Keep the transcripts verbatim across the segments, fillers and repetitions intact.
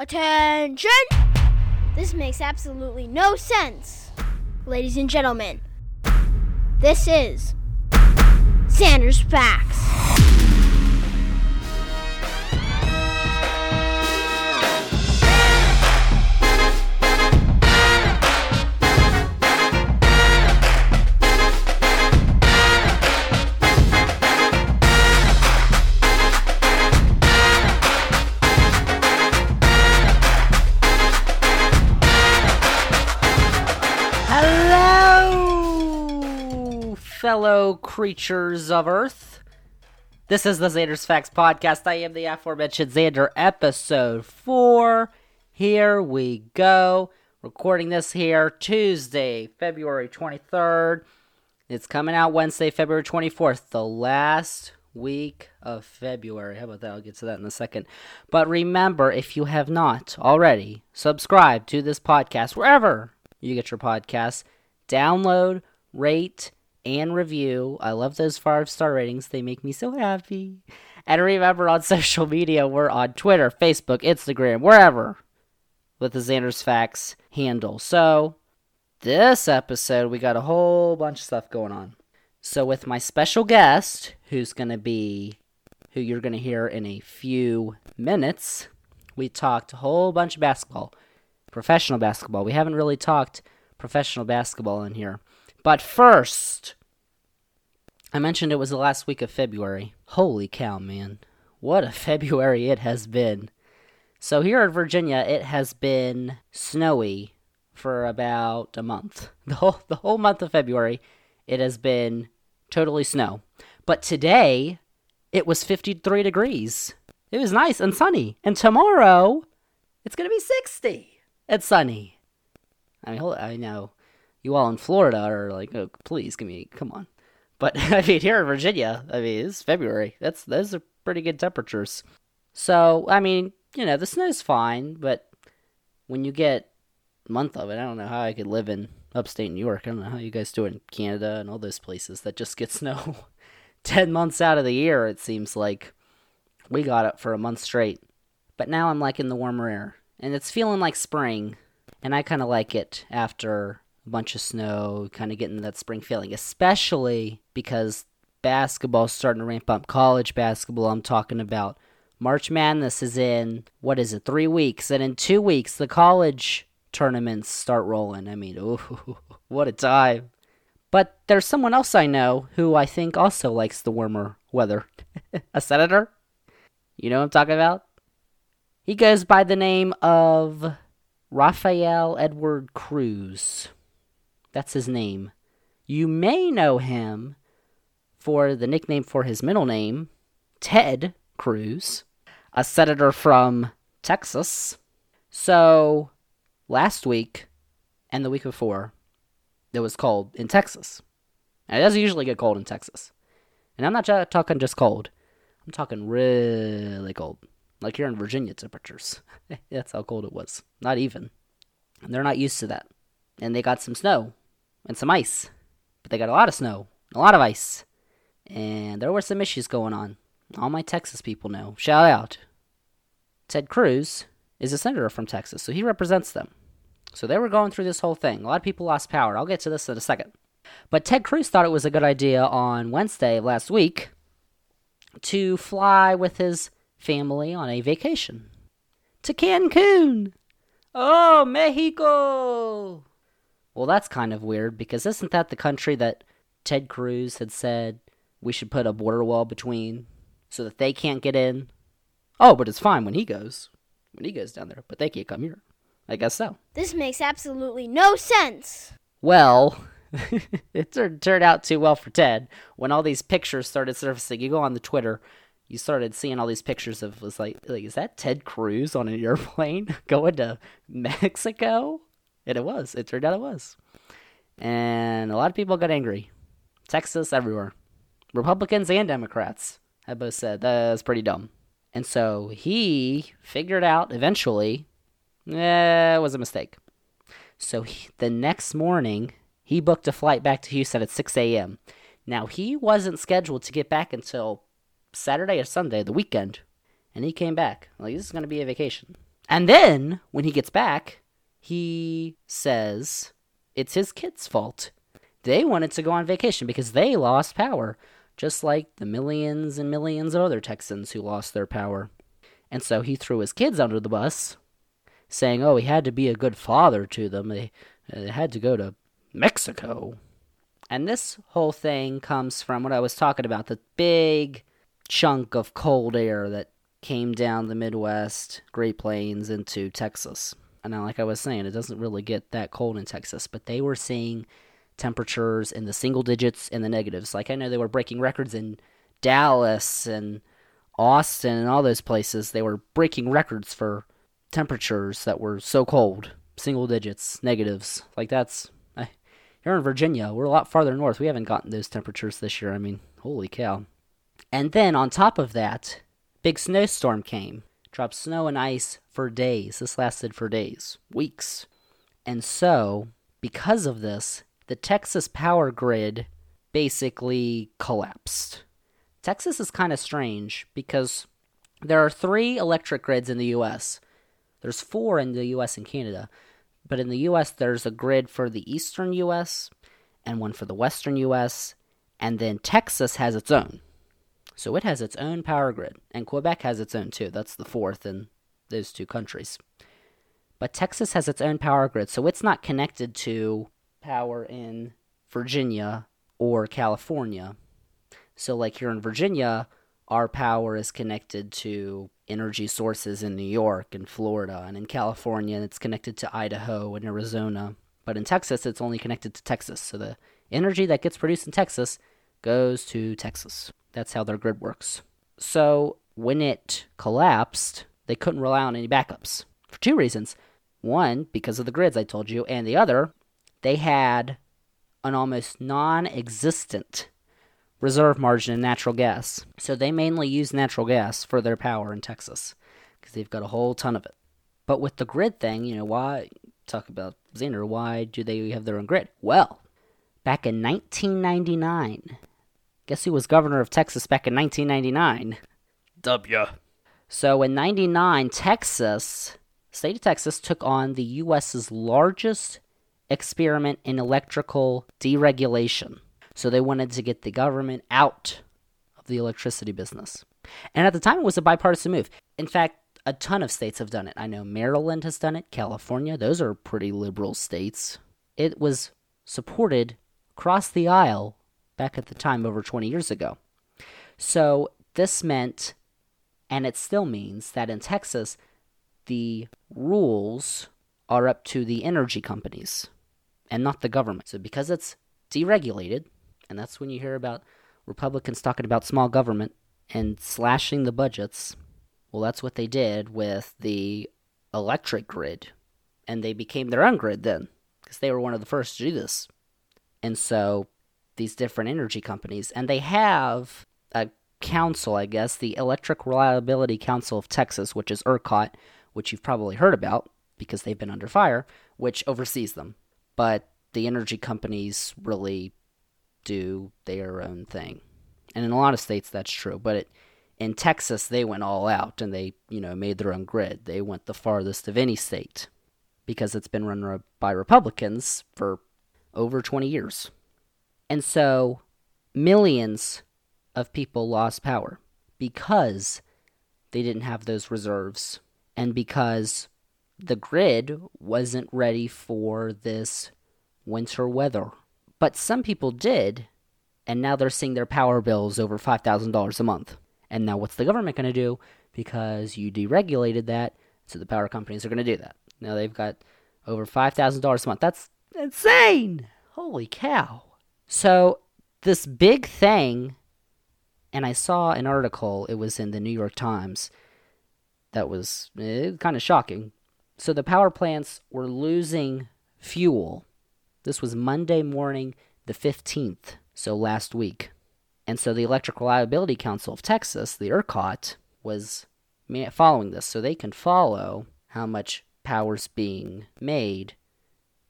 Attention! This makes absolutely no sense. Ladies and gentlemen, this is Sanders Facts. Fellow creatures of Earth, this is the Xander's Facts Podcast. I am the aforementioned Xander, episode four. Here we go. Recording this here Tuesday, February twenty-third. It's coming out Wednesday, February twenty-fourth, the last week of February. How about that? I'll get to that in a second. But remember, if you have not already, subscribe to this podcast wherever you get your podcasts. Download, rate, and review. I love those five-star ratings. They make me so happy. And remember, on social media, we're on Twitter, Facebook, Instagram, wherever, with the Xander's Facts handle. So, this episode, we got a whole bunch of stuff going on. So, with my special guest, who's going to be, who you're going to hear in a few minutes, we talked a whole bunch of basketball, professional basketball. We haven't really talked professional basketball in here. But first, I mentioned it was the last week of February. Holy cow, man. What a February it has been. So here in Virginia, it has been snowy for about a month. The whole, the whole month of February, it has been totally snow. But today, it was fifty-three degrees. It was nice and sunny. And tomorrow, it's going to be sixty and sunny. I mean, I know. You all in Florida are like, oh, please, give me, come on. But, I mean, here in Virginia, I mean, it's February. That's Those are pretty good temperatures. So, I mean, you know, the snow's fine, but when you get a month of it, I don't know how I could live in upstate New York. I don't know how you guys do it in Canada and all those places that just get snow ten months out of the year, it seems like. We got it for a month straight. But now I'm liking the warmer air. And it's feeling like spring. And I kind of like it after bunch of snow, kind of getting that spring feeling, especially because basketball's starting to ramp up. College basketball, I'm talking about. March Madness is in, what is it, three weeks, and in two weeks, the college tournaments start rolling. I mean, ooh, what a time. But there's someone else I know who I think also likes the warmer weather. A senator? You know what I'm talking about? He goes by the name of Rafael Edward Cruz. That's his name. You may know him for the nickname for his middle name, Ted Cruz, a senator from Texas. So, last week and the week before, it was cold in Texas. And it doesn't usually get cold in Texas. And I'm not talking just cold. I'm talking really cold. Like here in Virginia temperatures. That's how cold it was. Not even. And they're not used to that. And they got some snow and some ice. But they got a lot of snow, a lot of ice. And there were some issues going on. All my Texas people know. Shout out. Ted Cruz is a senator from Texas, so he represents them. So they were going through this whole thing. A lot of people lost power. I'll get to this in a second. But Ted Cruz thought it was a good idea on Wednesday of last week to fly with his family on a vacation to Cancun. Oh, Mexico! Well, that's kind of weird, because isn't that the country that Ted Cruz had said we should put a border wall between so that they can't get in? Oh, but it's fine when he goes. When he goes down there, but they can't come here. I guess so. This makes absolutely no sense! Well, it turned out too well for Ted when all these pictures started surfacing. You go on the Twitter, you started seeing all these pictures of, was like, like, is that Ted Cruz on an airplane going to Mexico? And it was. It turned out it was. And a lot of people got angry. Texas, everywhere. Republicans and Democrats have both said, that's pretty dumb. And so he figured out eventually, eh, it was a mistake. So he, the next morning, he booked a flight back to Houston at six a.m. Now, he wasn't scheduled to get back until Saturday or Sunday, the weekend. And he came back. Like, this is going to be a vacation. And then when he gets back, he says it's his kids' fault. They wanted to go on vacation because they lost power, just like the millions and millions of other Texans who lost their power. And so he threw his kids under the bus, saying, oh, he had to be a good father to them. They, they had to go to Mexico. And this whole thing comes from what I was talking about, the big chunk of cold air that came down the Midwest, Great Plains, into Texas. And now, like I was saying, it doesn't really get that cold in Texas, but they were seeing temperatures in the single digits and the negatives. Like, I know they were breaking records in Dallas and Austin and all those places. They were breaking records for temperatures that were so cold, single digits, negatives. Like, that's... Here in Virginia, we're a lot farther north. We haven't gotten those temperatures this year. I mean, holy cow. And then on top of that, big snowstorm came. Dropped snow and ice for days. This lasted for days, weeks. And so, because of this, the Texas power grid basically collapsed. Texas is kind of strange because there are three electric grids in the U S. There's four in the U S and Canada. But in the U S, there's a grid for the eastern U S and one for the western U S, and then Texas has its own. So it has its own power grid, and Quebec has its own too. That's the fourth in those two countries. But Texas has its own power grid, so it's not connected to power in Virginia or California. So like here in Virginia, our power is connected to energy sources in New York and Florida, and in California, and it's connected to Idaho and Arizona. But in Texas, it's only connected to Texas. So the energy that gets produced in Texas goes to Texas. That's how their grid works. So when it collapsed, they couldn't rely on any backups for two reasons. One, because of the grids I told you, and the other, they had an almost non-existent reserve margin in natural gas. So they mainly use natural gas for their power in Texas because they've got a whole ton of it. But with the grid thing, you know, why talk about Zener, why do they have their own grid? Well, back in nineteen ninety-nine, guess who was governor of Texas back in nineteen ninety-nine? W. So in ninety-nine, Texas, state of Texas, took on the U S's largest experiment in electrical deregulation. So they wanted to get the government out of the electricity business. And at the time, it was a bipartisan move. In fact, a ton of states have done it. I know Maryland has done it, California. Those are pretty liberal states. It was supported across the aisle back at the time over twenty years ago. So this meant, and it still means, that in Texas, the rules are up to the energy companies and not the government. So because it's deregulated, and that's when you hear about Republicans talking about small government and slashing the budgets. Well, that's what they did with the electric grid. And they became their own grid then, because they were one of the first to do this. And so these different energy companies, and they have a council, I guess, the Electric Reliability Council of Texas, which is ERCOT, which you've probably heard about because they've been under fire, which oversees them. But the energy companies really do their own thing. And in a lot of states, that's true. But it, in Texas, they went all out and they, you know, made their own grid. They went the farthest of any state because it's been run by Republicans for over twenty years. And so millions of people lost power because they didn't have those reserves and because the grid wasn't ready for this winter weather. But some people did, and now they're seeing their power bills over five thousand dollars a month. And now what's the government going to do? Because you deregulated that, so the power companies are going to do that. Now they've got over five thousand dollars a month. That's insane! Holy cow! So this big thing, and I saw an article, it was in the New York Times, that was eh, kind of shocking. So the power plants were losing fuel. This was Monday morning, the fifteenth, so last week. And so the Electric Reliability Council of Texas, the ERCOT, was following this. So they can follow how much power's being made,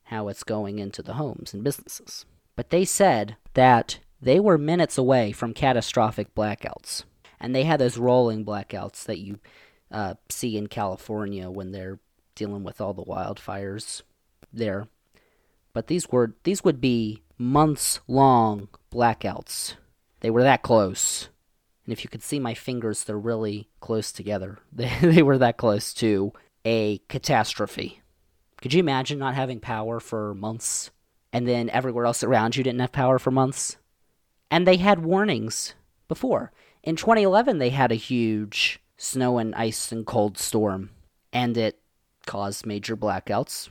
how it's going into the homes and businesses. But they said that they were minutes away from catastrophic blackouts. And they had those rolling blackouts that you uh, see in California when they're dealing with all the wildfires there. But these were these would be months-long blackouts. They were that close. And if you could see my fingers, they're really close together. They, they were that close to a catastrophe. Could you imagine not having power for months? And then everywhere else around you didn't have power for months? And they had warnings before. In twenty eleven, they had a huge snow and ice and cold storm, and it caused major blackouts.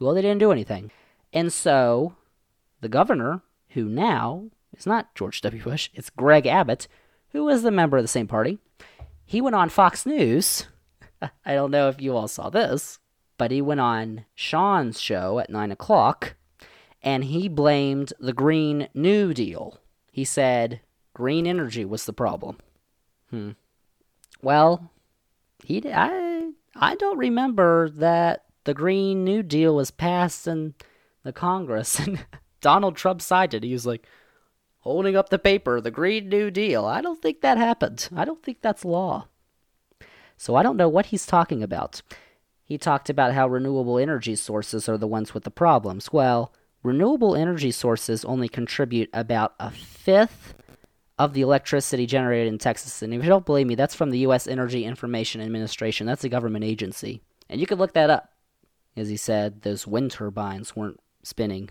Well, they didn't do anything. And so the governor, who now is not George W. Bush, it's Greg Abbott, who is the member of the same party, he went on Fox News. I don't know if you all saw this, but he went on Sean's show at nine o'clock, and he blamed the Green New Deal. He said green energy was the problem. Hmm. Well, he I I don't remember that the Green New Deal was passed in the Congress, and Donald Trump signed it. He was like holding up the paper, the Green New Deal. I don't think that happened. I don't think that's law. So I don't know what he's talking about. He talked about how renewable energy sources are the ones with the problems. Well, renewable energy sources only contribute about a fifth of the electricity generated in Texas. And if you don't believe me, that's from the U S Energy Information Administration. That's a government agency. And you can look that up. As he said, those wind turbines weren't spinning.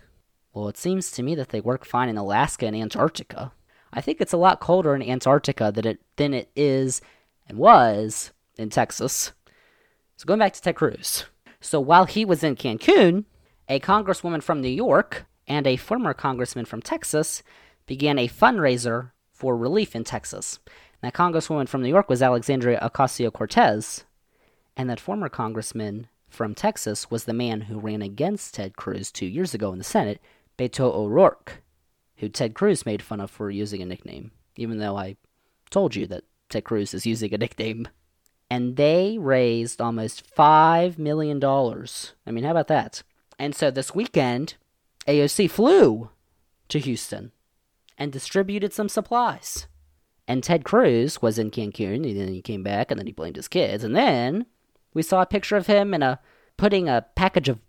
Well, it seems to me that they work fine in Alaska and Antarctica. I think it's a lot colder in Antarctica than it, than it is and was in Texas. So going back to Ted Cruz. So while he was in Cancun, a congresswoman from New York and a former congressman from Texas began a fundraiser for relief in Texas. That congresswoman from New York was Alexandria Ocasio-Cortez, and that former congressman from Texas was the man who ran against Ted Cruz two years ago in the Senate, Beto O'Rourke, who Ted Cruz made fun of for using a nickname, even though I told you that Ted Cruz is using a nickname. And they raised almost five million dollars. I mean, how about that? And so this weekend, A O C flew to Houston and distributed some supplies. And Ted Cruz was in Cancun, and then he came back, and then he blamed his kids. And then we saw a picture of him in a putting a package of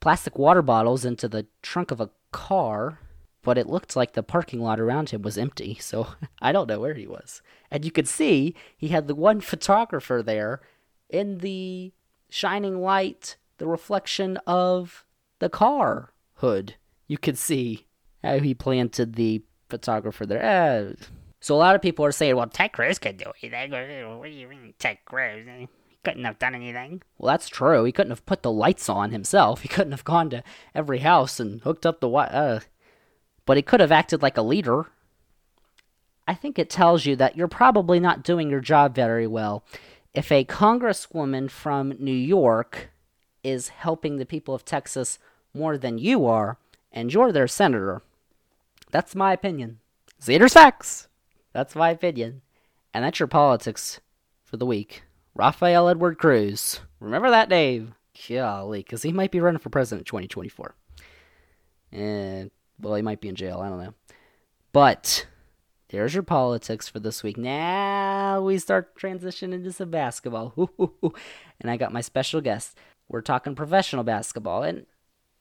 plastic water bottles into the trunk of a car, but it looked like the parking lot around him was empty, so I don't know where he was. And you could see he had the one photographer there in the shining light, the reflection of the car hood. You could see how he planted the photographer there. Uh, so a lot of people are saying, well, Ted Cruz could do anything. What do you mean, Ted Cruz? He couldn't have done anything. Well, that's true. He couldn't have put the lights on himself. He couldn't have gone to every house and hooked up the water. Uh, but he could have acted like a leader. I think it tells you that you're probably not doing your job very well if a congresswoman from New York is helping the people of Texas more than you are, and you're their senator. That's my opinion. Zader Sachs. That's my opinion. And that's your politics for the week. Rafael Edward Cruz. Remember that name. Golly, because he might be running for president in twenty twenty-four. And, well, he might be in jail. I don't know. But there's your politics for this week. Now we start transitioning to some basketball. And I got my special guest. We're talking professional basketball. And,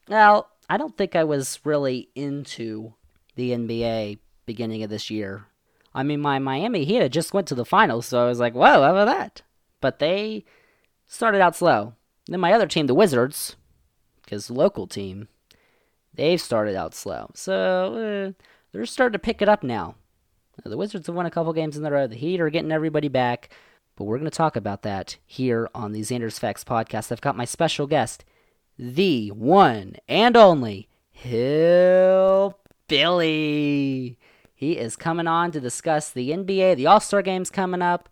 well, I don't think I was really into the N B A beginning of this year. I mean, my Miami Heat had just went to the finals, so I was like, whoa, how about that? But they started out slow. And then my other team, the Wizards, because local team, they've started out slow. So uh, they're starting to pick it up now. now. The Wizards have won a couple games in a row. The Heat are getting everybody back. But we're going to talk about that here on the Xander's Facts podcast. I've got my special guest, the one and only Hillbilly. He is coming on to discuss the N B A, the All-Star Game's coming up.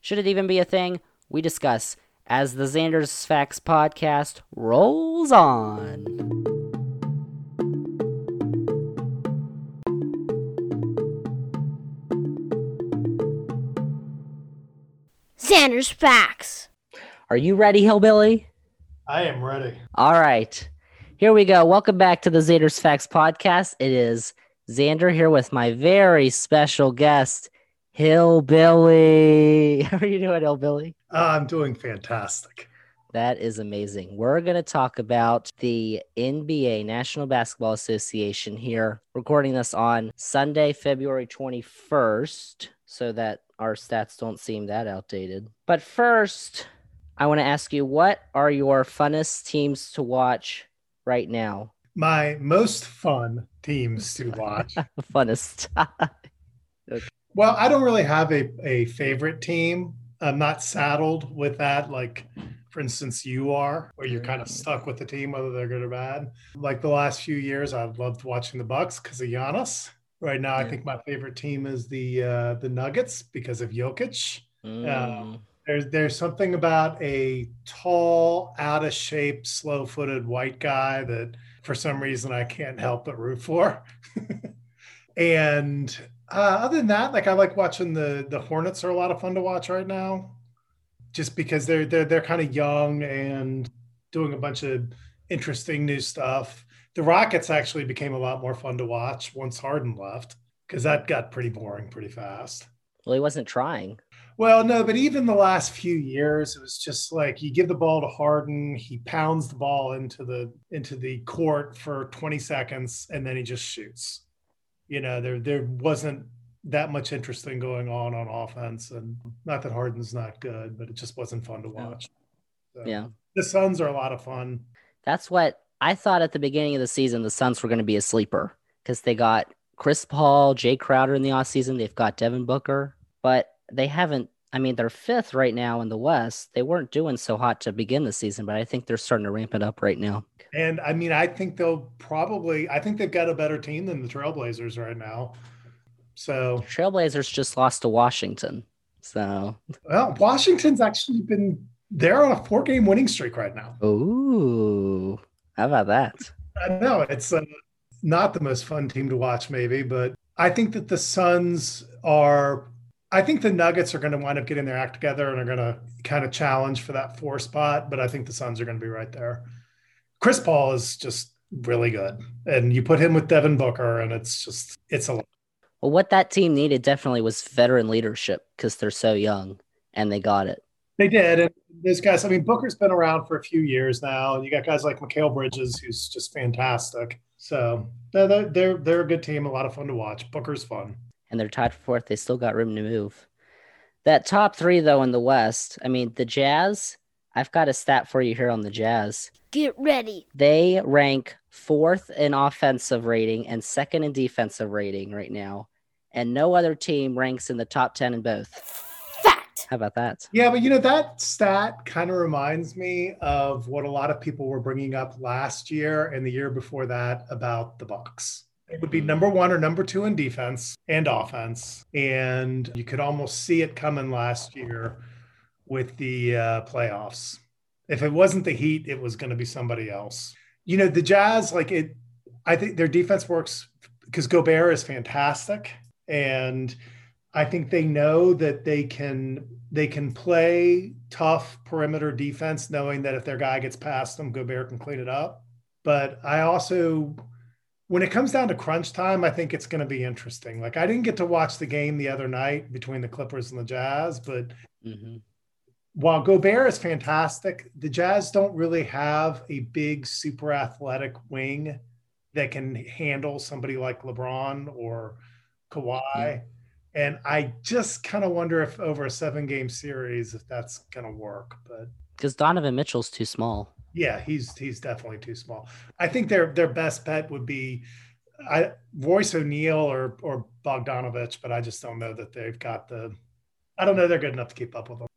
Should it even be a thing? We discuss as the Xander's Facts podcast rolls on. Xander's Facts. Are you ready, Hillbilly? I am ready. All right. Here we go. Welcome back to the Xander's Facts podcast. It is Xander here with my very special guest, Hillbilly. How are you doing, Hillbilly? Uh, I'm doing fantastic. That is amazing. We're going to talk about the N B A, National Basketball Association, here, recording this on Sunday, February twenty-first, so that our stats don't seem that outdated. But first, I want to ask you, what are your funnest teams to watch right now? My most fun teams to watch. Funnest. Okay. Well, I don't really have a, a favorite team. I'm not saddled with that, like, for instance, you are, where you're kind of stuck with the team, whether they're good or bad. Like the last few years, I've loved watching the Bucks because of Giannis. Right now, yeah. I think my favorite team is the uh, the Nuggets because of Jokic. Mm. Um, there's there's something about a tall, out of shape, slow footed white guy that for some reason I can't help but root for. And uh, other than that, like I like watching the the Hornets are a lot of fun to watch right now, just because they're they're they're kind of young and doing a bunch of interesting new stuff. The Rockets actually became a lot more fun to watch once Harden left, because that got pretty boring pretty fast. Well, he wasn't trying. Well, no, but even the last few years, it was just like you give the ball to Harden, he pounds the ball into the into the court for twenty seconds, and then he just shoots. You know, there there wasn't that much interesting going on on offense, and not that Harden's not good, but it just wasn't fun to watch. So, yeah. The Suns are a lot of fun. That's what I thought at the beginning of the season. The Suns were going to be a sleeper because they got Chris Paul, Jay Crowder in the offseason. They've got Devin Booker, but they haven't. I mean, they're fifth right now in the West. They weren't doing so hot to begin the season, but I think they're starting to ramp it up right now. And I mean, I think they'll probably, I think they've got a better team than the Trailblazers right now. So Trailblazers just lost to Washington. So well, Washington's actually been they're on a four game winning streak right now. Ooh, how about that? I know it's uh, not the most fun team to watch, maybe, but I think that the Suns are. I think the Nuggets are going to wind up getting their act together and are going to kind of challenge for that four spot. But I think the Suns are going to be right there. Chris Paul is just really good, and you put him with Devin Booker, and it's just it's a lot. Well, what that team needed definitely was veteran leadership because they're so young, and they got it. They did. And those guys, I mean, Booker's been around for a few years now. And you got guys like Mikal Bridges, who's just fantastic. So they're, they're, they're a good team, a lot of fun to watch. Booker's fun. And they're tied for fourth. They still got room to move. That top three, though, in the West, I mean, the Jazz, I've got a stat for you here on the Jazz. Get ready. They rank fourth in offensive rating and second in defensive rating right now. And no other team ranks in the top ten in both. Fact. How about that? Yeah, but you know, that stat kind of reminds me of what a lot of people were bringing up last year and the year before that about the Bucks. It would be number one or number two in defense and offense. And you could almost see it coming last year with the uh, playoffs. If it wasn't the Heat, it was going to be somebody else. You know, the Jazz, like it, I think their defense works because Gobert is fantastic. And I think they know that they can they can play tough perimeter defense, knowing that if their guy gets past them, Gobert can clean it up. But I also, when it comes down to crunch time, I think it's going to be interesting. Like I didn't get to watch the game the other night between the Clippers and the Jazz, but mm-hmm. while Gobert is fantastic, the Jazz don't really have a big, super athletic wing that can handle somebody like LeBron or Kawhi. Yeah. And I just kind of wonder if over a seven game series, if that's going to work, but because Donovan Mitchell's too small. Yeah. He's, he's definitely too small. I think their, their best bet would be I Royce O'Neal or, or Bogdanovich, but I just don't know that they've got the, I don't know. They're good enough to keep up with them.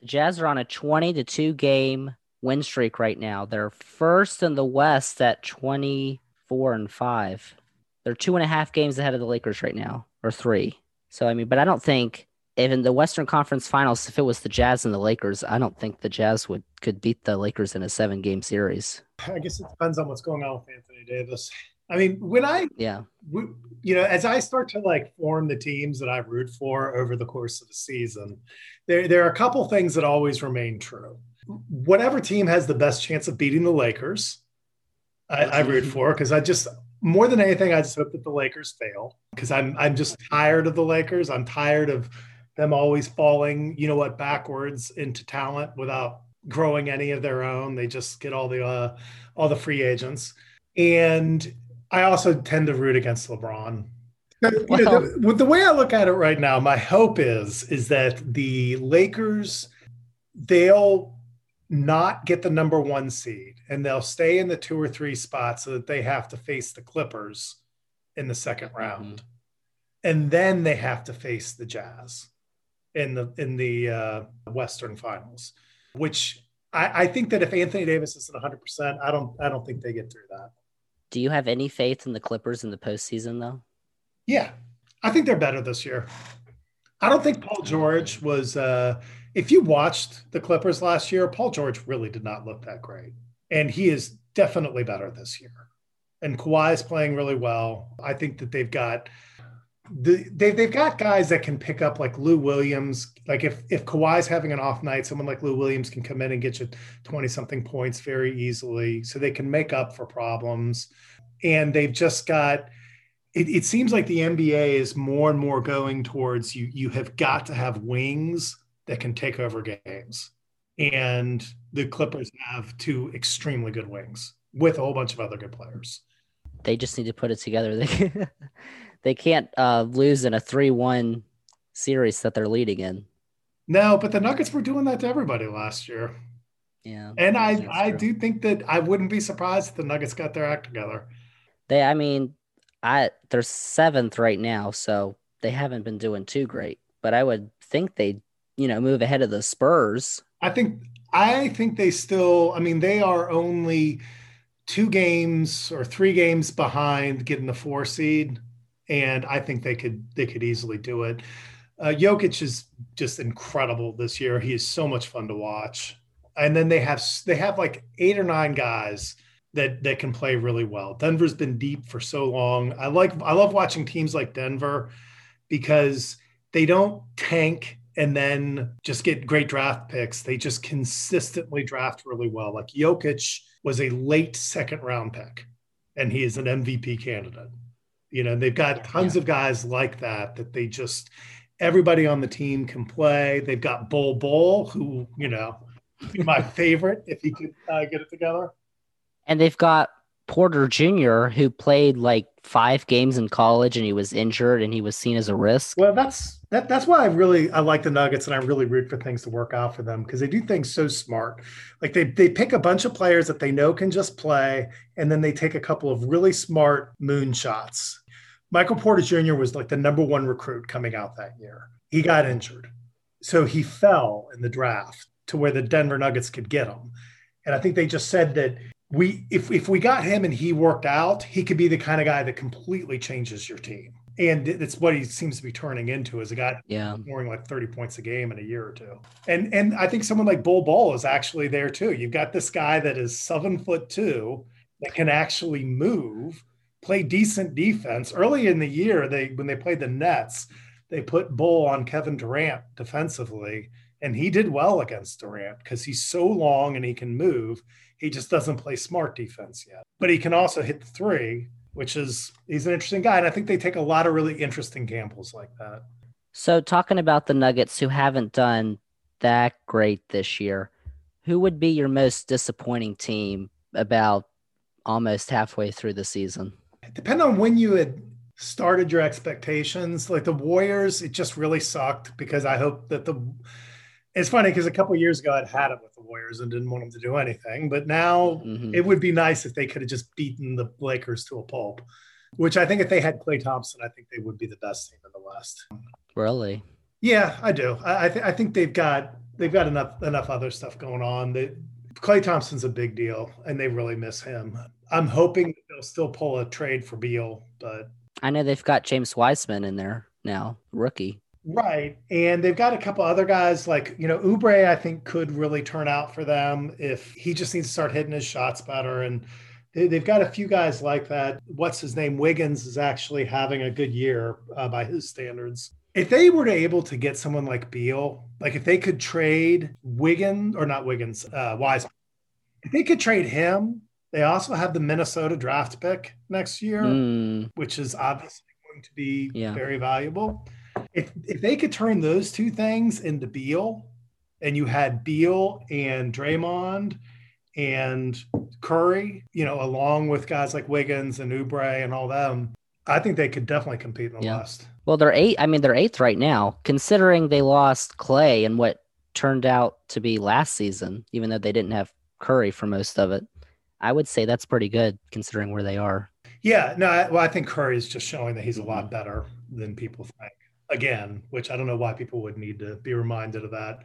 The Jazz are on a twenty to two game win streak right now. They're first in the West at twenty-four and five. They're two and a half games ahead of the Lakers right now, or three. So, I mean, but I don't think even the Western Conference Finals, if it was the Jazz and the Lakers, I don't think the Jazz would could beat the Lakers in a seven-game series. I guess it depends on what's going on with Anthony Davis. I mean, when I – yeah, we, you know, as I start to, like, form the teams that I root for over the course of the season, there, there are a couple things that always remain true. Whatever team has the best chance of beating the Lakers, I, I root for, because I just – more than anything, I just hope that the Lakers fail, because I'm I'm just tired of the Lakers. I'm tired of them always falling, you know what, backwards into talent without growing any of their own. They just get all the uh, all the free agents. And I also tend to root against LeBron. Now, wow. you know, the, the way I look at it right now, my hope is, is that the Lakers, they'll not get the number one seed and they'll stay in the two or three spot so that they have to face the Clippers in the second round. Mm-hmm. And then they have to face the Jazz in the, in the uh, Western Finals, which I, I think that if Anthony Davis isn't one hundred percent, I don't, I don't think they get through that. Do you have any faith in the Clippers in the postseason, though? Yeah, I think they're better this year. I don't think Paul George was, uh, if you watched the Clippers last year, Paul George really did not look that great. And he is definitely better this year. And Kawhi is playing really well. I think that they've got the, they, they've got guys that can pick up, like Lou Williams. Like if, if Kawhi's having an off night, someone like Lou Williams can come in and get you twenty-something points very easily. So they can make up for problems. And they've just got... It, it seems like the N B A is more and more going towards you. You have got to have wings that can take over games. And the Clippers have two extremely good wings with a whole bunch of other good players. They just need to put it together. They, they can't uh, lose in a three one series that they're leading in. No, but the Nuggets were doing that to everybody last year. Yeah. And I, I do think that I wouldn't be surprised if the Nuggets got their act together. They, I mean... I they're seventh right now, so they haven't been doing too great. But I would think they, you know, move ahead of the Spurs. I think I think they still. I mean, they are only two games or three games behind getting the four seed, and I think they could they could easily do it. Uh, Jokic is just incredible this year. He is so much fun to watch. And then they have they have like eight or nine guys that that can play really well. Denver's been deep for so long. I like I love watching teams like Denver because they don't tank and then just get great draft picks. They just consistently draft really well. Like Jokic was a late second round pick and he is an M V P candidate. You know, they've got tons yeah. of guys like that, that they just, everybody on the team can play. They've got Bol Bol, who, you know, my favorite if he could uh, get it together. And they've got Porter Junior, who played like five games in college and he was injured and he was seen as a risk. Well, that's that, that's why I really I like the Nuggets and I really root for things to work out for them because they do things so smart. Like they they pick a bunch of players that they know can just play, and then they take a couple of really smart moonshots. Michael Porter Junior was like the number one recruit coming out that year. He got injured. So he fell in the draft to where the Denver Nuggets could get him. And I think they just said that We, if if we got him and he worked out, he could be the kind of guy that completely changes your team. And that's what he seems to be turning into, is a guy yeah. scoring like thirty points a game in a year or two. And and I think someone like Bol Bol is actually there too. You've got this guy that is seven foot two that can actually move, play decent defense. Early in the year, they when they played the Nets, they put Bol on Kevin Durant defensively. And he did well against Durant because he's so long and he can move. He just doesn't play smart defense yet. But he can also hit the three, which is, he's an interesting guy. And I think they take a lot of really interesting gambles like that. So talking about the Nuggets, who haven't done that great this year, who would be your most disappointing team about almost halfway through the season? Depending on when you had started your expectations, like the Warriors, it just really sucked because I hope that the... It's funny because a couple of years ago I'd had it with the Warriors and didn't want them to do anything. But now mm-hmm. it would be nice if they could have just beaten the Lakers to a pulp, which I think if they had Klay Thompson, I think they would be the best team in the West. Really? Yeah, I do. I, th- I think they've got they've got enough enough other stuff going on. That Klay Thompson's a big deal, and they really miss him. I'm hoping that they'll still pull a trade for Beal, but I know they've got James Wiseman in there now, rookie. Right. And they've got a couple other guys like, you know, Oubre, I think could really turn out for them if he just needs to start hitting his shots better. And they, they've got a few guys like that. What's his name? Wiggins is actually having a good year uh, by his standards. If they were to able to get someone like Beal, like if they could trade Wiggins or not Wiggins, uh, Wiseman, if they could trade him They also have the Minnesota draft pick next year, mm. which is obviously going to be yeah. very valuable. If if they could turn those two things into Beal, and you had Beal and Draymond and Curry, you know, along with guys like Wiggins and Oubre and all them, I think they could definitely compete in the yeah. West. Well, they're eight. I mean, they're eighth right now, considering they lost Clay and what turned out to be last season, even though they didn't have Curry for most of it. I would say that's pretty good considering where they are. Yeah, no, I, well, I think Curry is just showing that he's a lot better than people think. Again, which I don't know why people would need to be reminded of that.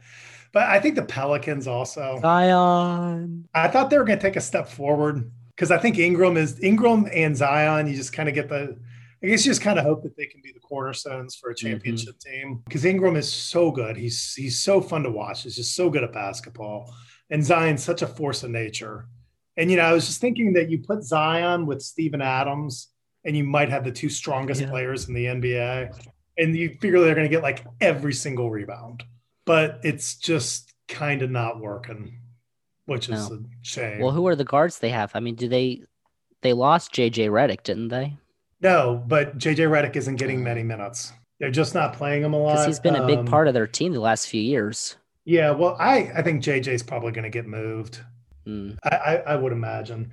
But I think the Pelicans also. Zion. I thought they were going to take a step forward because I think Ingram is Ingram and Zion. You just kind of get the, I guess you just kind of hope that they can be the cornerstones for a championship mm-hmm. team because Ingram is so good. He's he's so fun to watch. He's just so good at basketball. And Zion's such a force of nature. And, you know, I was just thinking that you put Zion with Steven Adams and you might have the two strongest yeah. players in the N B A. And you figure they're going to get like every single rebound, but it's just kind of not working, which is no. a shame. Well, who are the guards they have? I mean, do they, they lost J J Redick, didn't they? No, but J J Redick isn't getting many minutes. They're just not playing him a lot. Because he's been um, a big part of their team the last few years. Yeah. Well, I, I think J J's probably going to get moved. Mm. I, I, I would imagine.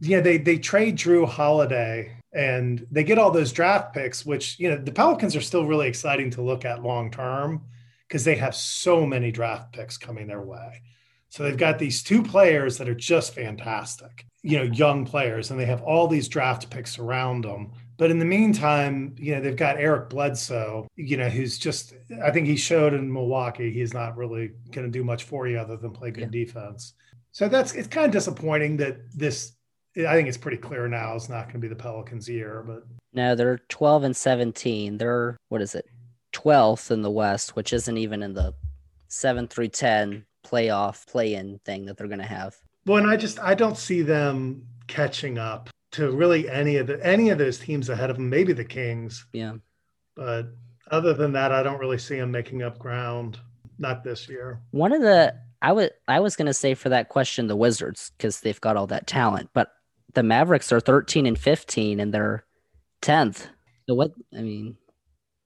Yeah. They, they trade Drew Holiday. And they get all those draft picks, which, you know, the Pelicans are still really exciting to look at long term because they have so many draft picks coming their way. So they've got these two players that are just fantastic, you know, young players, and they have all these draft picks around them. But in the meantime, you know, they've got Eric Bledsoe, you know, who's just, I think he showed in Milwaukee, he's not really going to do much for you other than play good yeah. defense. So that's, it's kind of disappointing that this, I think it's pretty clear now it's not going to be the Pelicans' year, but no, they're twelve and seventeen. They're what is it, twelfth in the West, which isn't even in the seven through ten playoff play-in thing that they're going to have. Well, and I just I don't see them catching up to really any of the any of those teams ahead of them. Maybe the Kings, yeah, but other than that, I don't really see them making up ground. Not this year. One of the I was I was going to say for that question, the Wizards, because they've got all that talent, but the Mavericks are thirteen and fifteen and they're tenth. So what, I mean,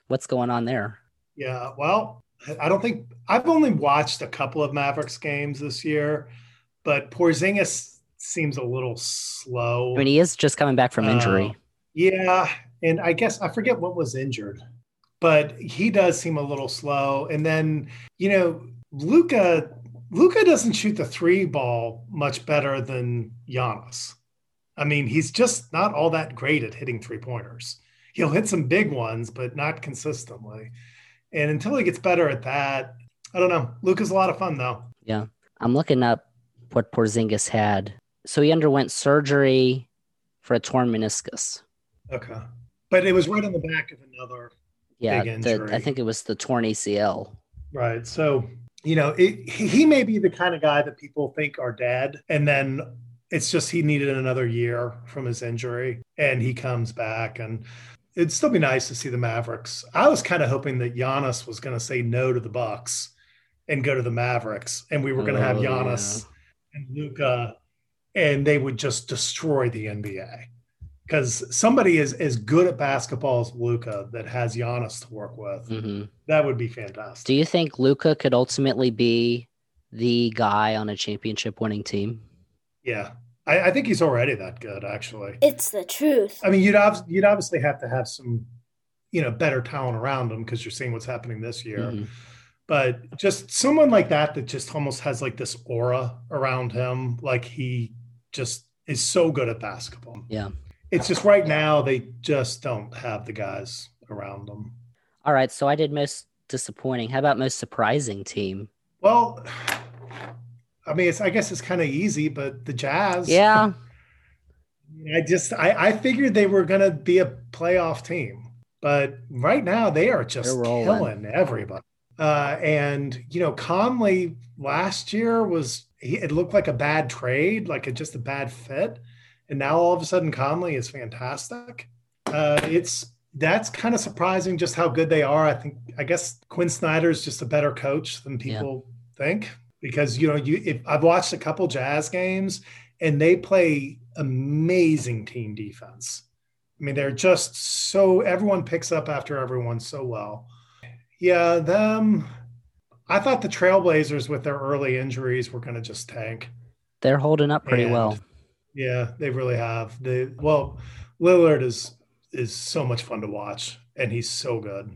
what's going on there? Yeah. Well, I don't think I've only watched a couple of Mavericks games this year, but Porzingis seems a little slow. I mean, he is just coming back from injury. Uh, yeah. And I guess I forget what was injured, but he does seem a little slow. And then, you know, Luka, Luka doesn't shoot the three ball much better than Giannis. I mean, he's just not all that great at hitting three-pointers. He'll hit some big ones, but not consistently. And until he gets better at that, I don't know. Luka's a lot of fun, though. Yeah. I'm looking up what Porzingis had. So he underwent surgery for a torn meniscus. Okay. But it was right on the back of another yeah, big injury. The, I think it was the torn A C L. Right. So, you know, it, he may be the kind of guy that people think are dead, and then – it's just he needed another year from his injury, and he comes back, and it'd still be nice to see the Mavericks. I was kind of hoping that Giannis was going to say no to the Bucks and go to the Mavericks, and we were going to have Giannis yeah. and Luka, and they would just destroy the N B A because somebody is as good at basketball as Luka that has Giannis to work with. Mm-hmm. That would be fantastic. Do you think Luka could ultimately be the guy on a championship-winning team? Yeah. I, I think he's already that good, actually. It's the truth. I mean, you'd, ob- you'd obviously have to have some, you know, better talent around him because you're seeing what's happening this year. Mm-hmm. But just someone like that that just almost has like this aura around him, like he just is so good at basketball. Yeah. It's just right now they just don't have the guys around them. All right. So I did most disappointing. How about most surprising team? Well, I mean, it's, I guess it's kind of easy, but the Jazz. Yeah. I just, I, I figured they were going to be a playoff team, but right now they are just killing everybody. Uh, and, you know, Conley last year was, he, it looked like a bad trade, like a, just a bad fit. And now all of a sudden Conley is fantastic. Uh, it's, that's kind of surprising just how good they are. I think, I guess Quinn Snyder is just a better coach than people yeah. think. Because, you know, you if I've watched a couple Jazz games and they play amazing team defense. I mean, they're just so, everyone picks up after everyone so well. Yeah, them. I thought the Trailblazers with their early injuries were going to just tank. They're holding up pretty and, well. Yeah, they really have. They well, Lillard is is so much fun to watch, and he's so good.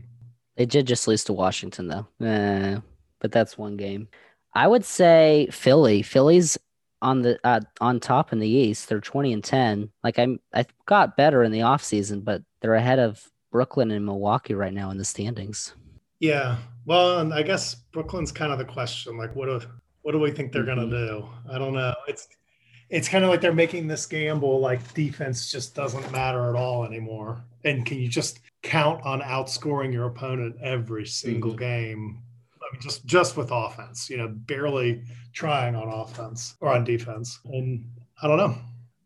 They did just lose to Washington, though. Eh, but that's one game. I would say Philly. Philly's on the uh, on top in the East. They're twenty and ten. Like I'm, I got better in the offseason, but they're ahead of Brooklyn and Milwaukee right now in the standings. Yeah. Well, and I guess Brooklyn's kind of the question. Like, what do what do we think they're mm-hmm. gonna do? I don't know. It's it's kind of like they're making this gamble. Like defense just doesn't matter at all anymore. And can you just count on outscoring your opponent every single mm-hmm. game? I mean, just just with offense, you know, barely trying on offense or on defense. And I don't know.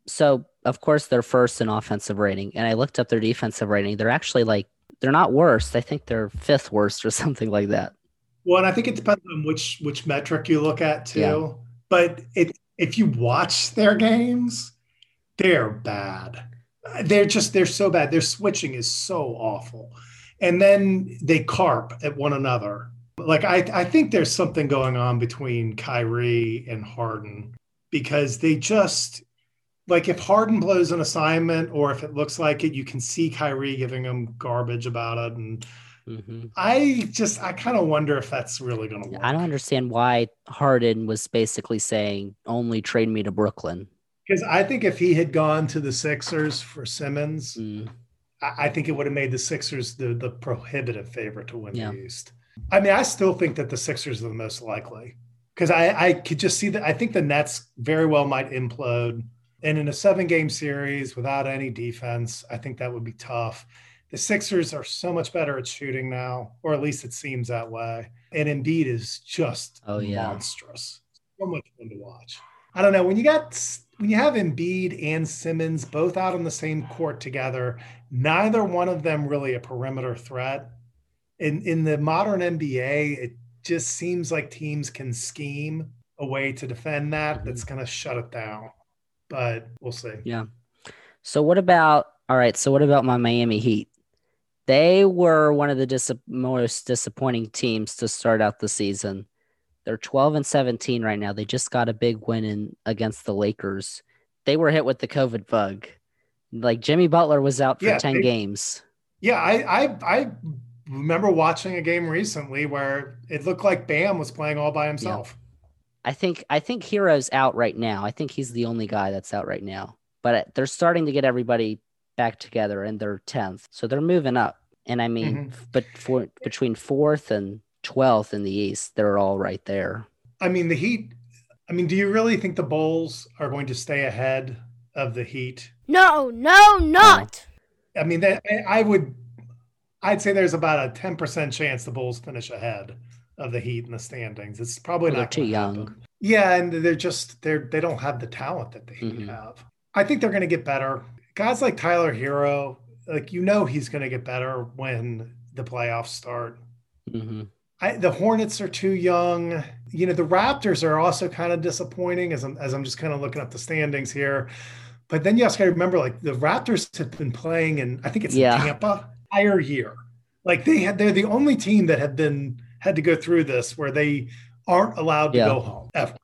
So of course they're first in offensive rating, and I looked up their defensive rating. They're actually like. They're not worst. I think they're fifth worst or something like that. Well, and I think it depends on which which metric you look at too. Yeah. But it, if you watch their games, they're bad. They're just, they're so bad. Their switching is so awful. And then they carp at one another. Like I, I think there's something going on between Kyrie and Harden because they just – like if Harden blows an assignment or if it looks like it, you can see Kyrie giving him garbage about it. And mm-hmm. I just, I kind of wonder if that's really going to work. I don't understand why Harden was basically saying only trade me to Brooklyn. Because I think if he had gone to the Sixers for Simmons, mm. I, I think it would have made the Sixers the, the prohibitive favorite to win yeah. the East. I mean, I still think that the Sixers are the most likely because I, I could just see that. I think the Nets very well might implode. And in a seven-game series without any defense, I think that would be tough. The Sixers are so much better at shooting now, or at least it seems that way. And Embiid is just oh, yeah. monstrous. So much fun to watch. I don't know. When you got when you have Embiid and Simmons both out on the same court together, neither one of them really a perimeter threat. In in the modern N B A, it just seems like teams can scheme a way to defend that mm-hmm. that's going to shut it down. But we'll see. Yeah. So what about, all right, so what about my Miami Heat? They were one of the dis- most disappointing teams to start out the season. They're twelve and seventeen right now. They just got a big win in against the Lakers. They were hit with the COVID bug. Like Jimmy Butler was out for yeah, ten they, games. Yeah, I, I I remember watching a game recently where it looked like Bam was playing all by himself. Yeah. I think I think Hero's out right now. I think he's the only guy that's out right now. But they're starting to get everybody back together, and they're tenth, so they're moving up. And I mean, mm-hmm. but for, between fourth and twelfth in the East, they're all right there. I mean, the Heat. I mean, do you really think the Bulls are going to stay ahead of the Heat? No, no, not. I mean, that I would. I'd say there's about a ten percent chance the Bulls finish ahead of the Heat in the standings. It's probably well, not too young. Happen. Yeah, and they're just they're they don't have the talent that the Heat mm-hmm. have. I think they're going to get better. Guys like Tyler Hero, like you know, he's going to get better when the playoffs start. Mm-hmm. I, the Hornets are too young. You know, the Raptors are also kind of disappointing as I'm as I'm just kind of looking up the standings here. But then you also got to remember, like the Raptors have been playing in I think it's yeah. Tampa entire year. Like they had they're the only team that have been. Had to go through this where they aren't allowed to yeah. go home ever.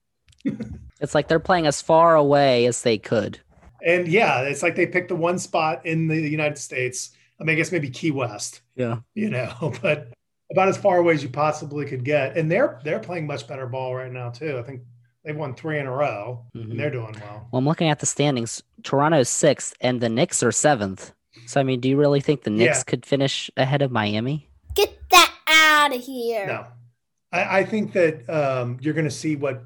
It's like they're playing as far away as they could. And yeah, it's like they picked the one spot in the United States. I mean, I guess maybe Key West. Yeah. You know, but about as far away as you possibly could get. And they're they're playing much better ball right now too. I think they've won three in a row mm-hmm. and they're doing well. Well, I'm looking at the standings. Toronto's sixth and the Knicks are seventh. So I mean, do you really think the Knicks yeah. could finish ahead of Miami? Get that out of here. No, I, I think that um, you're going to see what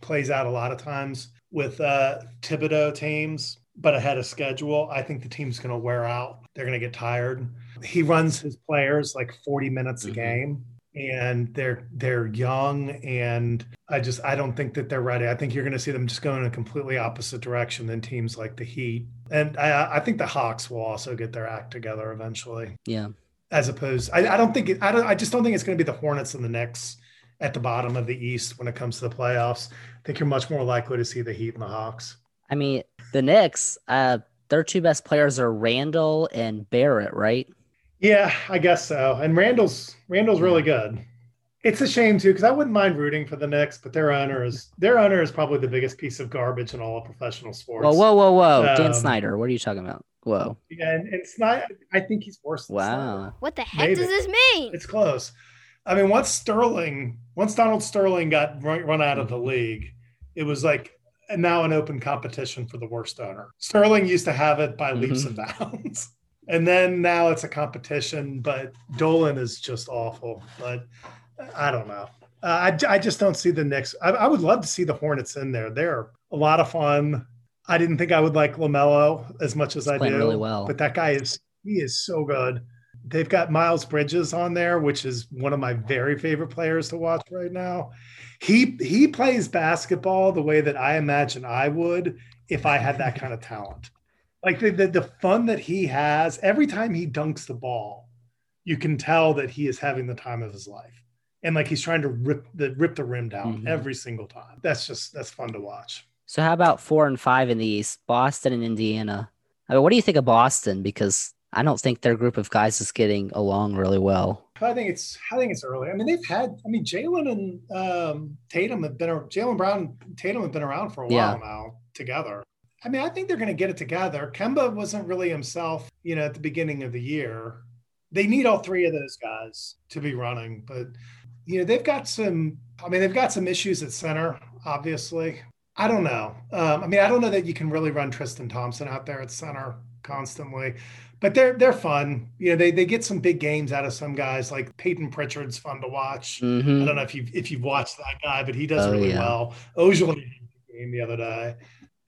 plays out a lot of times with uh, Thibodeau teams, but ahead of schedule. I think the team's going to wear out. They're going to get tired. He runs his players like forty minutes mm-hmm. a game, and they're they're young. And I just I don't think that they're ready. I think you're going to see them just going in a completely opposite direction than teams like the Heat, and I, I think the Hawks will also get their act together eventually. Yeah. As opposed, I, I don't think it, I don't. I just don't think it's going to be the Hornets and the Knicks at the bottom of the East when it comes to the playoffs. I think you're much more likely to see the Heat and the Hawks. I mean, the Knicks, uh, their two best players are Randall and Barrett, right? Yeah, I guess so. And Randall's Randall's really good. It's a shame too, because I wouldn't mind rooting for the Knicks, but their owner is their owner is probably the biggest piece of garbage in all of professional sports. Whoa, whoa, whoa, whoa! Um, Dan Snyder, what are you talking about? Whoa! Yeah, and it's not. I think he's worse than Wow! Snyder. What the heck Maybe. does this mean? It's close. I mean, once Sterling, once Donald Sterling got run, run out of the league, it was like now an open competition for the worst owner. Sterling used to have it by mm-hmm. leaps and bounds. And then now it's a competition, but Dolan is just awful. But I don't know. Uh, I, I just don't see the Knicks. I, I would love to see the Hornets in there. They're a lot of fun. I didn't think I would like LaMelo as much as He's I do. Really well. But that guy is, he is so good. They've got Miles Bridges on there, which is one of my very favorite players to watch right now. He he plays basketball the way that I imagine I would if I had that kind of talent. Like the, the the fun that he has, every time he dunks the ball, you can tell that he is having the time of his life. And like he's trying to rip the rip the rim down mm-hmm. every single time. That's just that's fun to watch. So how about four and five in the East, Boston and Indiana? I mean, what do you think of Boston? Because I don't think their group of guys is getting along really well. I think it's I think it's early. I mean, they've had I mean Jaylen and um, Tatum have been Jaylen Brown and Tatum have been around for a yeah. while now together. I mean, I think they're going to get it together. Kemba wasn't really himself, you know, at the beginning of the year. They need all three of those guys to be running, but you know, they've got some I mean, they've got some issues at center, obviously. I don't know. Um, I mean, I don't know that you can really run Tristan Thompson out there at center constantly. But they're they're fun. You know, they they get some big games out of some guys. Like Peyton Pritchard's fun to watch. Mm-hmm. I don't know if you've if you've watched that guy, but he does oh, really yeah. well. Ogilvy had a game the other day.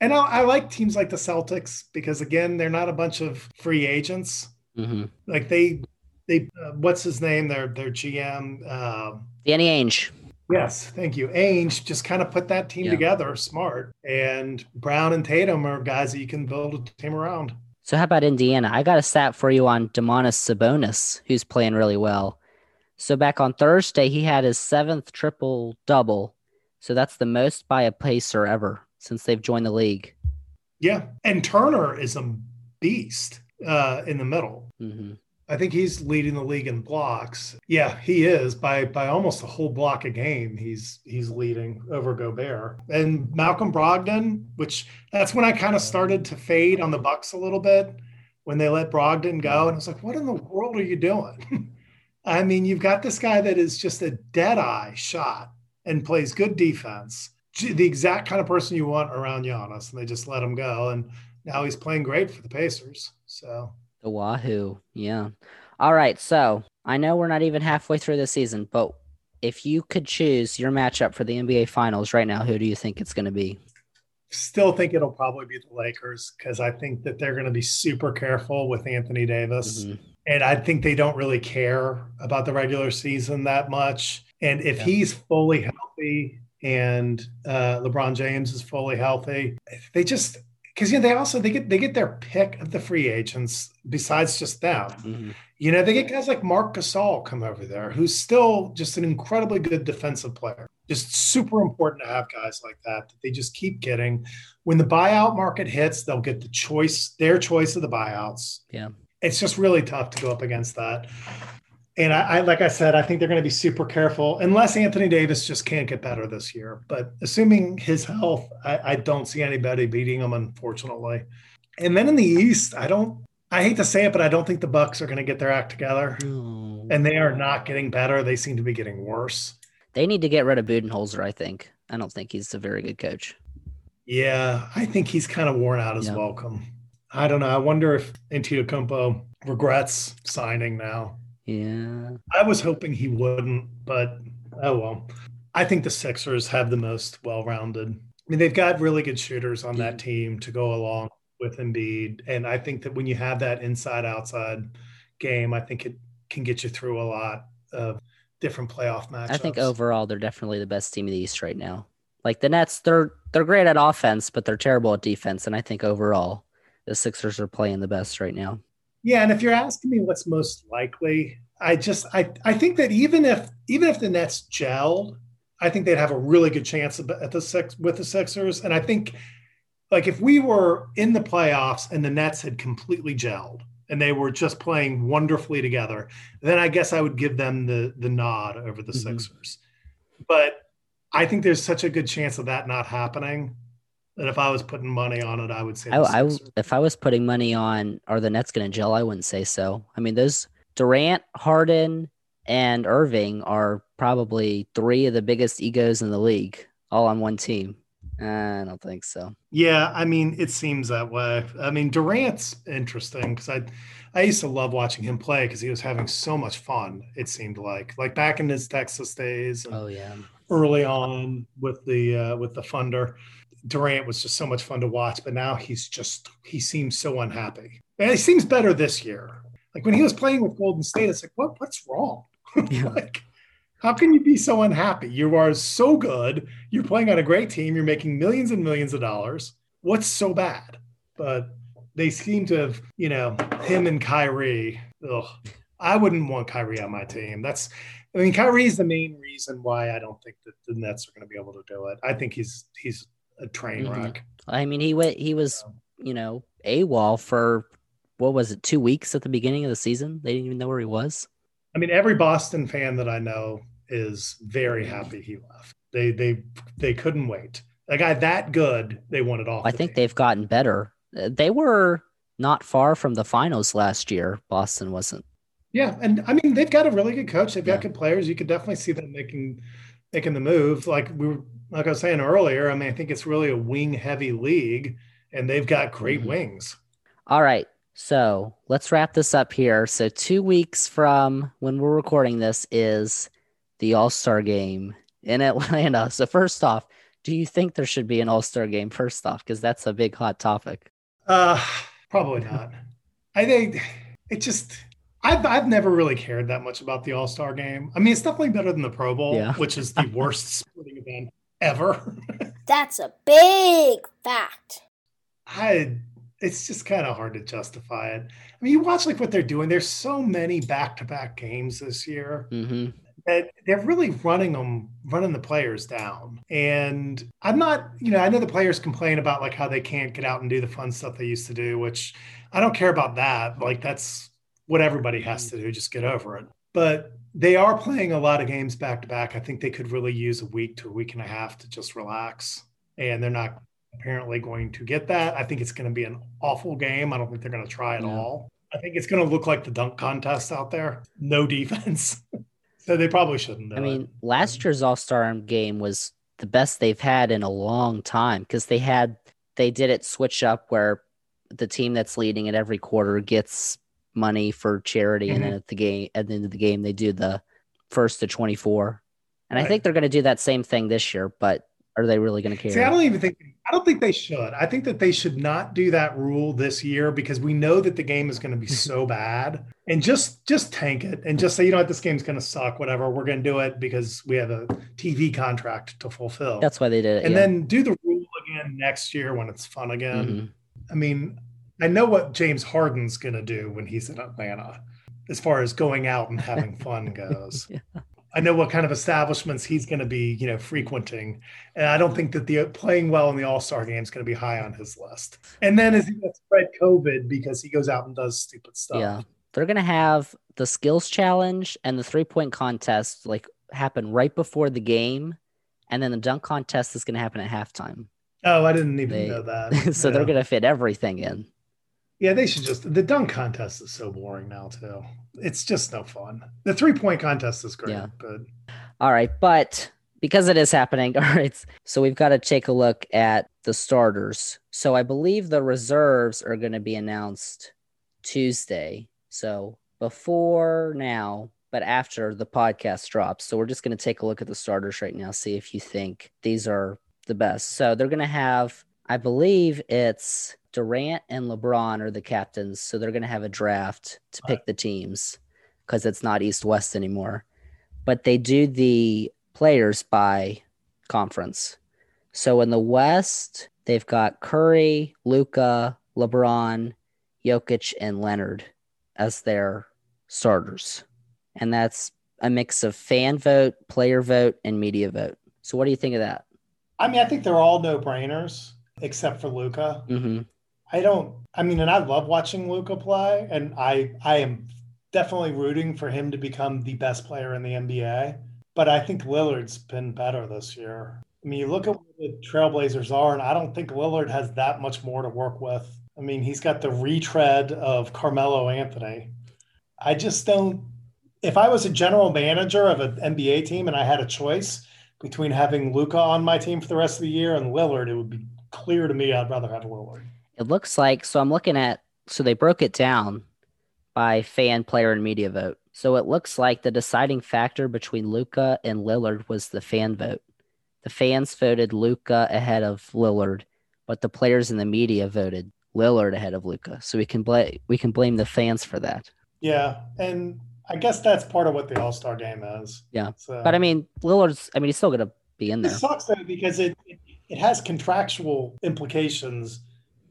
And I, I like teams like the Celtics because again, they're not a bunch of free agents. Mm-hmm. Like they they uh, what's his name? Their their G M. Uh, Danny Ainge. Yes, thank you. Ainge just kind of put that team yeah. together, smart. And Brown and Tatum are guys that you can build a team around. So how about Indiana? I got a stat for you on Domantas Sabonis, who's playing really well. So back on Thursday, he had his seventh triple-double. So that's the most by a Pacer ever since they've joined the league. Yeah, and Turner is a beast uh, in the middle. Mm-hmm. I think he's leading the league in blocks. Yeah, he is. By by almost a whole block a game, he's he's leading over Gobert. And Malcolm Brogdon, which that's when I kind of started to fade on the Bucks a little bit when they let Brogdon go. And I was like, what in the world are you doing? I mean, you've got this guy that is just a dead-eye shot and plays good defense, the exact kind of person you want around Giannis, and they just let him go. And now he's playing great for the Pacers, so... The Wahoo, yeah. All right, so I know we're not even halfway through the season, but if you could choose your matchup for the N B A Finals right now, who do you think it's going to be? Still think it'll probably be the Lakers because I think that they're going to be super careful with Anthony Davis. Mm-hmm. And I think they don't really care about the regular season that much. And if yeah. he's fully healthy and uh, LeBron James is fully healthy, they just – because, you know, they also they get they get their pick of the free agents besides just them. Mm-hmm. You know, they get guys like Marc Gasol come over there, who's still just an incredibly good defensive player. Just super important to have guys like that that they just keep getting. When the buyout market hits, they'll get the choice, their choice of the buyouts. Yeah. It's just really tough to go up against that. And I, I like I said, I think they're going to be super careful unless Anthony Davis just can't get better this year. But assuming his health, I, I don't see anybody beating him, unfortunately. And then in the East, I don't I hate to say it, but I don't think the Bucks are going to get their act together. No. And they are not getting better. They seem to be getting worse. They need to get rid of Budenholzer, I think. I don't think he's a very good coach. Yeah, I think he's kind of worn out his yeah. welcome. I don't know. I wonder if Antetokounmpo regrets signing now. Yeah, I was hoping he wouldn't, but oh well. I think the Sixers have the most well-rounded. I mean, they've got really good shooters on that team to go along with Embiid, and I think that when you have that inside-outside game, I think it can get you through a lot of different playoff matchups. I think overall they're definitely the best team in the East right now. Like the Nets, they're they're great at offense, but they're terrible at defense, and I think overall the Sixers are playing the best right now. Yeah, and if you're asking me what's most likely, I just I, I think that even if even if the Nets gelled, I think they'd have a really good chance at the six with the Sixers. And I think like if we were in the playoffs and the Nets had completely gelled and they were just playing wonderfully together, then I guess I would give them the the nod over the mm-hmm. Sixers. But I think there's such a good chance of that not happening that if I was putting money on it, I would say. I, I, if I was putting money on, are the Nets going to gel? I wouldn't say so. I mean, those Durant, Harden, and Irving are probably three of the biggest egos in the league, all on one team. I don't think so. Yeah, I mean, it seems that way. I mean, Durant's interesting because I, I used to love watching him play because he was having so much fun. It seemed like, like back in his Texas days. Oh yeah. Early on with the uh, with the Thunder, Durant was just so much fun to watch. But now he's just he seems so unhappy. And he seems better this year. Like when he was playing with Golden State, it's like, what what's wrong? Yeah. Like, how can you be so unhappy? You are so good. You're playing on a great team. You're making millions and millions of dollars. What's so bad? But they seem to have, you know, him and Kyrie. Ugh, I wouldn't want Kyrie on my team. That's, I mean, Kyrie is the main reason why I don't think that the Nets are going to be able to do it. I think he's he's a train mm-hmm. wreck. I mean, he went, he was, you know, AWOL for, what was it, two weeks at the beginning of the season? They didn't even know where he was. I mean, every Boston fan that I know is very happy he left. They they they couldn't wait. A guy that good, they wanted off. I think they've gotten better. They were not far from the finals last year. Boston wasn't. Yeah, and I mean, they've got a really good coach. They've got yeah. good players. You could definitely see them making making the move. Like we were, like I was saying earlier, I mean, I think it's really a wing-heavy league, and they've got great mm-hmm. wings. All right. So let's wrap this up here. So two weeks from when we're recording this is the All-Star game in Atlanta. So first off, do you think there should be an All-Star game first off? Because that's a big hot topic. Uh, probably not. I think it just, I've, I've never really cared that much about the All-Star game. I mean, it's definitely better than the Pro Bowl, yeah. which is the worst sporting event ever. That's a big fact. I It's just kind of hard to justify it. I mean, you watch like what they're doing. There's so many back-to-back games this year mm-hmm. that they're really running them, running the players down. And I'm not, you know, I know the players complain about like how they can't get out and do the fun stuff they used to do, which I don't care about that. Like that's what everybody has to do. Just get over it. But they are playing a lot of games back-to-back. I think they could really use a week to a week and a half to just relax. And they're not apparently going to get that. I think it's going to be an awful game. I don't think they're going to try at yeah. all. I think it's going to look like the dunk contest out there. No defense. So they probably shouldn't. I mean, it. last year's All-Star game was the best they've had in a long time because they had, they did it switch up where the team that's leading at every quarter gets money for charity. Mm-hmm. And then at the game, at the end of the game, they do the first to twenty-four. And right. I think they're going to do that same thing this year, but are they really going to care? See, I don't even think I don't think they should. I think that they should not do that rule this year because we know that the game is going to be so bad. And just just tank it and just say, you know what, this game's going to suck, whatever. We're going to do it because we have a T V contract to fulfill. That's why they did it. And yeah. then do the rule again next year when it's fun again. Mm-hmm. I mean, I know what James Harden's going to do when he's in Atlanta as far as going out and having fun goes. Yeah. I know what kind of establishments he's going to be, you know, frequenting. And I don't think that the playing well in the All-Star game is going to be high on his list. And then is he going to spread COVID because he goes out and does stupid stuff? Yeah. They're going to have the skills challenge and the three-point contest like happen right before the game. And then the dunk contest is going to happen at halftime. Oh, I didn't even they, know that. So yeah. they're going to fit everything in. Yeah, they should just – the dunk contest is so boring now, too. It's just no fun. The three-point contest is great. Yeah. But. All right, but because it is happening, all right, so we've got to take a look at the starters. So I believe the reserves are going to be announced Tuesday, so before now, but after the podcast drops. So we're just going to take a look at the starters right now, see if you think these are the best. So they're going to have – I believe it's – Durant and LeBron are the captains, so they're going to have a draft to pick the teams because it's not East-West anymore. But they do the players by conference. So in the West, they've got Curry, Luka, LeBron, Jokic, and Leonard as their starters. And that's a mix of fan vote, player vote, and media vote. So what do you think of that? I mean, I think they're all no-brainers. except for Luka. Mm-hmm. I don't, I mean, and I love watching Luka play, and I, I am definitely rooting for him to become the best player in the N B A. But I think Lillard's been better this year. I mean, you look at where the Trailblazers are, and I don't think Lillard has that much more to work with. I mean, he's got the retread of Carmelo Anthony. I just don't – if I was a general manager of an N B A team and I had a choice between having Luka on my team for the rest of the year and Lillard, it would be clear to me I'd rather have Lillard. It looks like – so I'm looking at – so they broke it down by fan, player, and media vote. So it looks like the deciding factor between Luka and Lillard was the fan vote. The fans voted Luka ahead of Lillard, but the players and the media voted Lillard ahead of Luka. So we can blame we can blame the fans for that. Yeah, and I guess that's part of what the All-Star Game is. Yeah, so. But I mean, Lillard's. I mean, he's still going to be in there. It sucks though because it, it it has contractual implications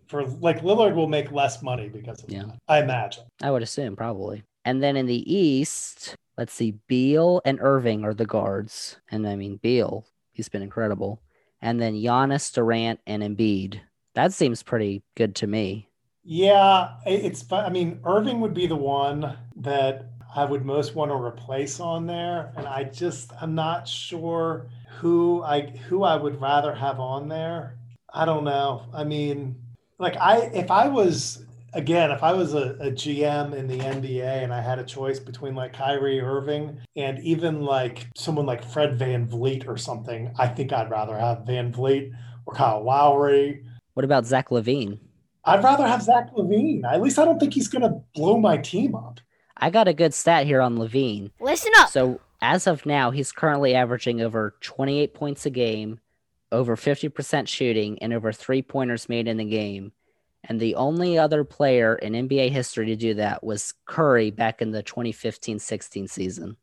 for like Lillard will make less money because of yeah. that. I imagine. I would assume probably. And then in the East, let's see, Beal and Irving are the guards, and I mean Beal. He's been incredible. And then Giannis, Durant, and Embiid. That seems pretty good to me. Yeah, it's. I mean, Irving would be the one that I would most want to replace on there, and I just I'm not sure who I who I would rather have on there. I don't know. I mean, like I if I was again if I was a, a G M in the N B A and I had a choice between like Kyrie Irving and even like someone like Fred VanVleet or something, I think I'd rather have VanVleet or Kyle Lowry. What about Zach LaVine? I'd rather have Zach LaVine. At least I don't think he's going to blow my team up. I got a good stat here on LaVine. Listen up. So as of now, he's currently averaging over twenty-eight points a game, over fifty percent shooting, and over three-pointers made in the game. And the only other player in N B A history to do that was Curry back in the twenty fifteen sixteen season.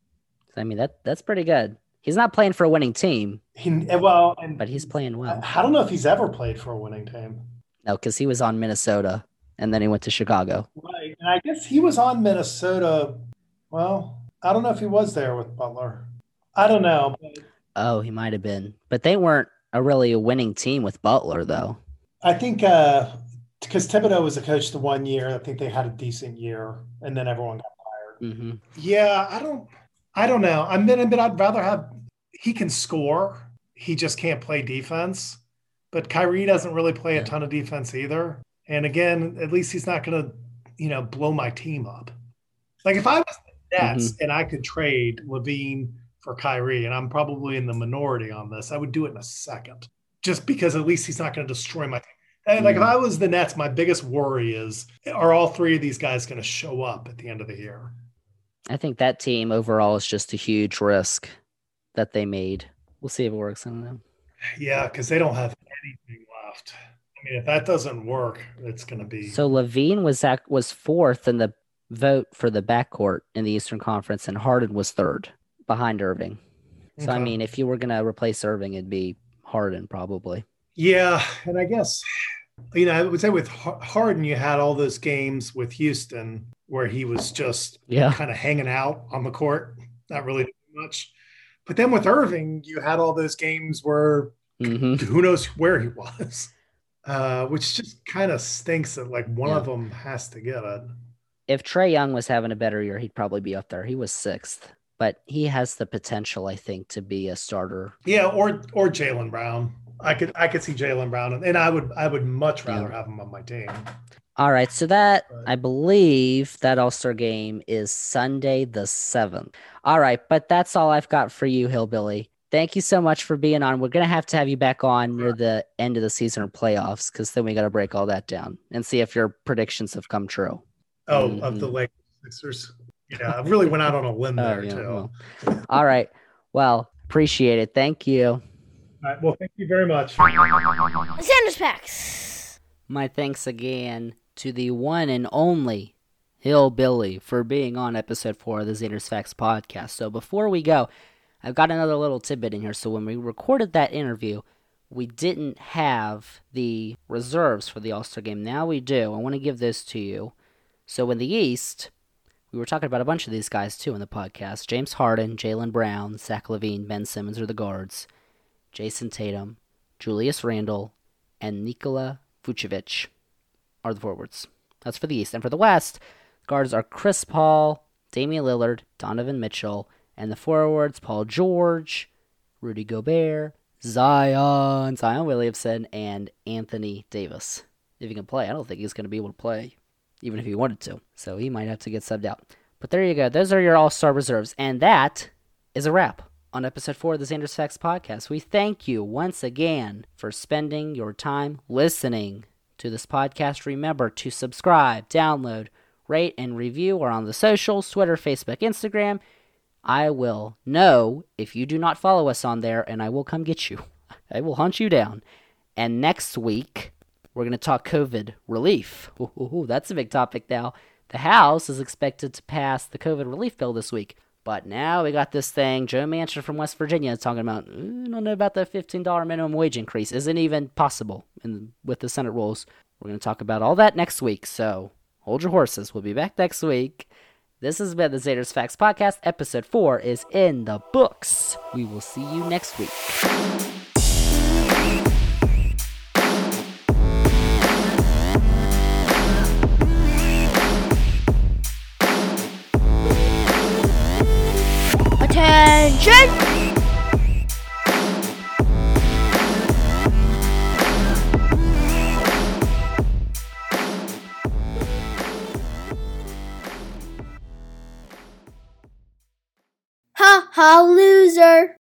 So, I mean, that that's pretty good. He's not playing for a winning team. He, well, and but he's playing well. I don't know if he's ever played for a winning team. No, because he was on Minnesota, and then he went to Chicago. Right, and I guess he was on Minnesota. Well, I don't know if he was there with Butler. I don't know. But... Oh, he might have been. But they weren't a really a winning team with Butler, though. I think uh, because Thibodeau was a coach the one year, I think they had a decent year, and then everyone got fired. Mm-hmm. Yeah, I don't I don't know. I mean, but I'd rather have he can score. He just can't play defense. But Kyrie doesn't really play a ton of defense either. And again, at least he's not going to, you know, blow my team up. Like if I was the Nets mm-hmm. and I could trade LaVine for Kyrie, and I'm probably in the minority on this, I would do it in a second. Just because at least he's not going to destroy my team. And like mm-hmm. if I was the Nets, my biggest worry is, are all three of these guys going to show up at the end of the year? I think that team overall is just a huge risk that they made. We'll see if it works. I don't know. Yeah, because they don't have anything left. I mean, if that doesn't work, it's going to be. So LaVine was act, was fourth in the vote for the backcourt in the Eastern Conference, and Harden was third behind Irving. So, okay. I mean, if you were going to replace Irving, it'd be Harden probably. Yeah, and I guess, you know, I would say with Harden, you had all those games with Houston where he was just yeah. kind of hanging out on the court, not really doing much. But then with Irving, you had all those games where mm-hmm. who knows where he was, uh, which just kind of stinks that like one yeah. of them has to get it. If Trae Young was having a better year, he'd probably be up there. He was sixth, but he has the potential, I think, to be a starter. Yeah, or or Jaylen Brown. I could I could see Jaylen Brown, and, and I would I would much rather yeah. have him on my team. All right, so that, I believe, that All-Star game is Sunday the seventh. All right, but that's all I've got for you, Hillbilly. Thank you so much for being on. We're going to have to have you back on near the end of the season or playoffs, because then we got to break all that down and see if your predictions have come true. Oh, mm-hmm. of the Lakers Sixers? Yeah, I really went out on a limb there, oh, yeah, too. Well. All right, well, appreciate it. Thank you. All right, well, thank you very much. Sanders Packs. My thanks again to the one and only Hillbilly for being on episode four of the Xander's Facts podcast. So before we go, I've got another little tidbit in here. So when we recorded that interview, we didn't have the reserves for the All-Star game. Now we do. I want to give this to you. So in the East, we were talking about a bunch of these guys too in the podcast. James Harden, Jaylen Brown, Zach LaVine, Ben Simmons are the guards. Jayson Tatum, Julius Randle, and Nikola Vucevic are the forwards. That's for the East. And for the West, guards are Chris Paul, Damian Lillard, Donovan Mitchell, and the forwards, Paul George, Rudy Gobert, Zion, Zion Williamson, and Anthony Davis. If he can play, I don't think he's going to be able to play, even if he wanted to. So he might have to get subbed out. But there you go. Those are your all-star reserves. And that is a wrap on episode four of the Xander's Facts Podcast. We thank you once again for spending your time listening to this podcast. Remember to subscribe, download, rate, and review. We're on the socials, Twitter, Facebook, Instagram. I will know if you do not follow us on there, and I will come get you. I will hunt you down. And next week, we're going to talk COVID relief. Ooh, ooh, ooh, that's a big topic now. The House is expected to pass the COVID relief bill this week. But now we got this thing, Joe Manchin from West Virginia is talking about, I don't know about that fifteen dollars minimum wage increase. Isn't even possible in, with the Senate rules. We're going to talk about all that next week, so hold your horses. We'll be back next week. This has been the Xander's Facts Podcast. Episode four is in the books. We will see you next week. Attention! Ha, loser!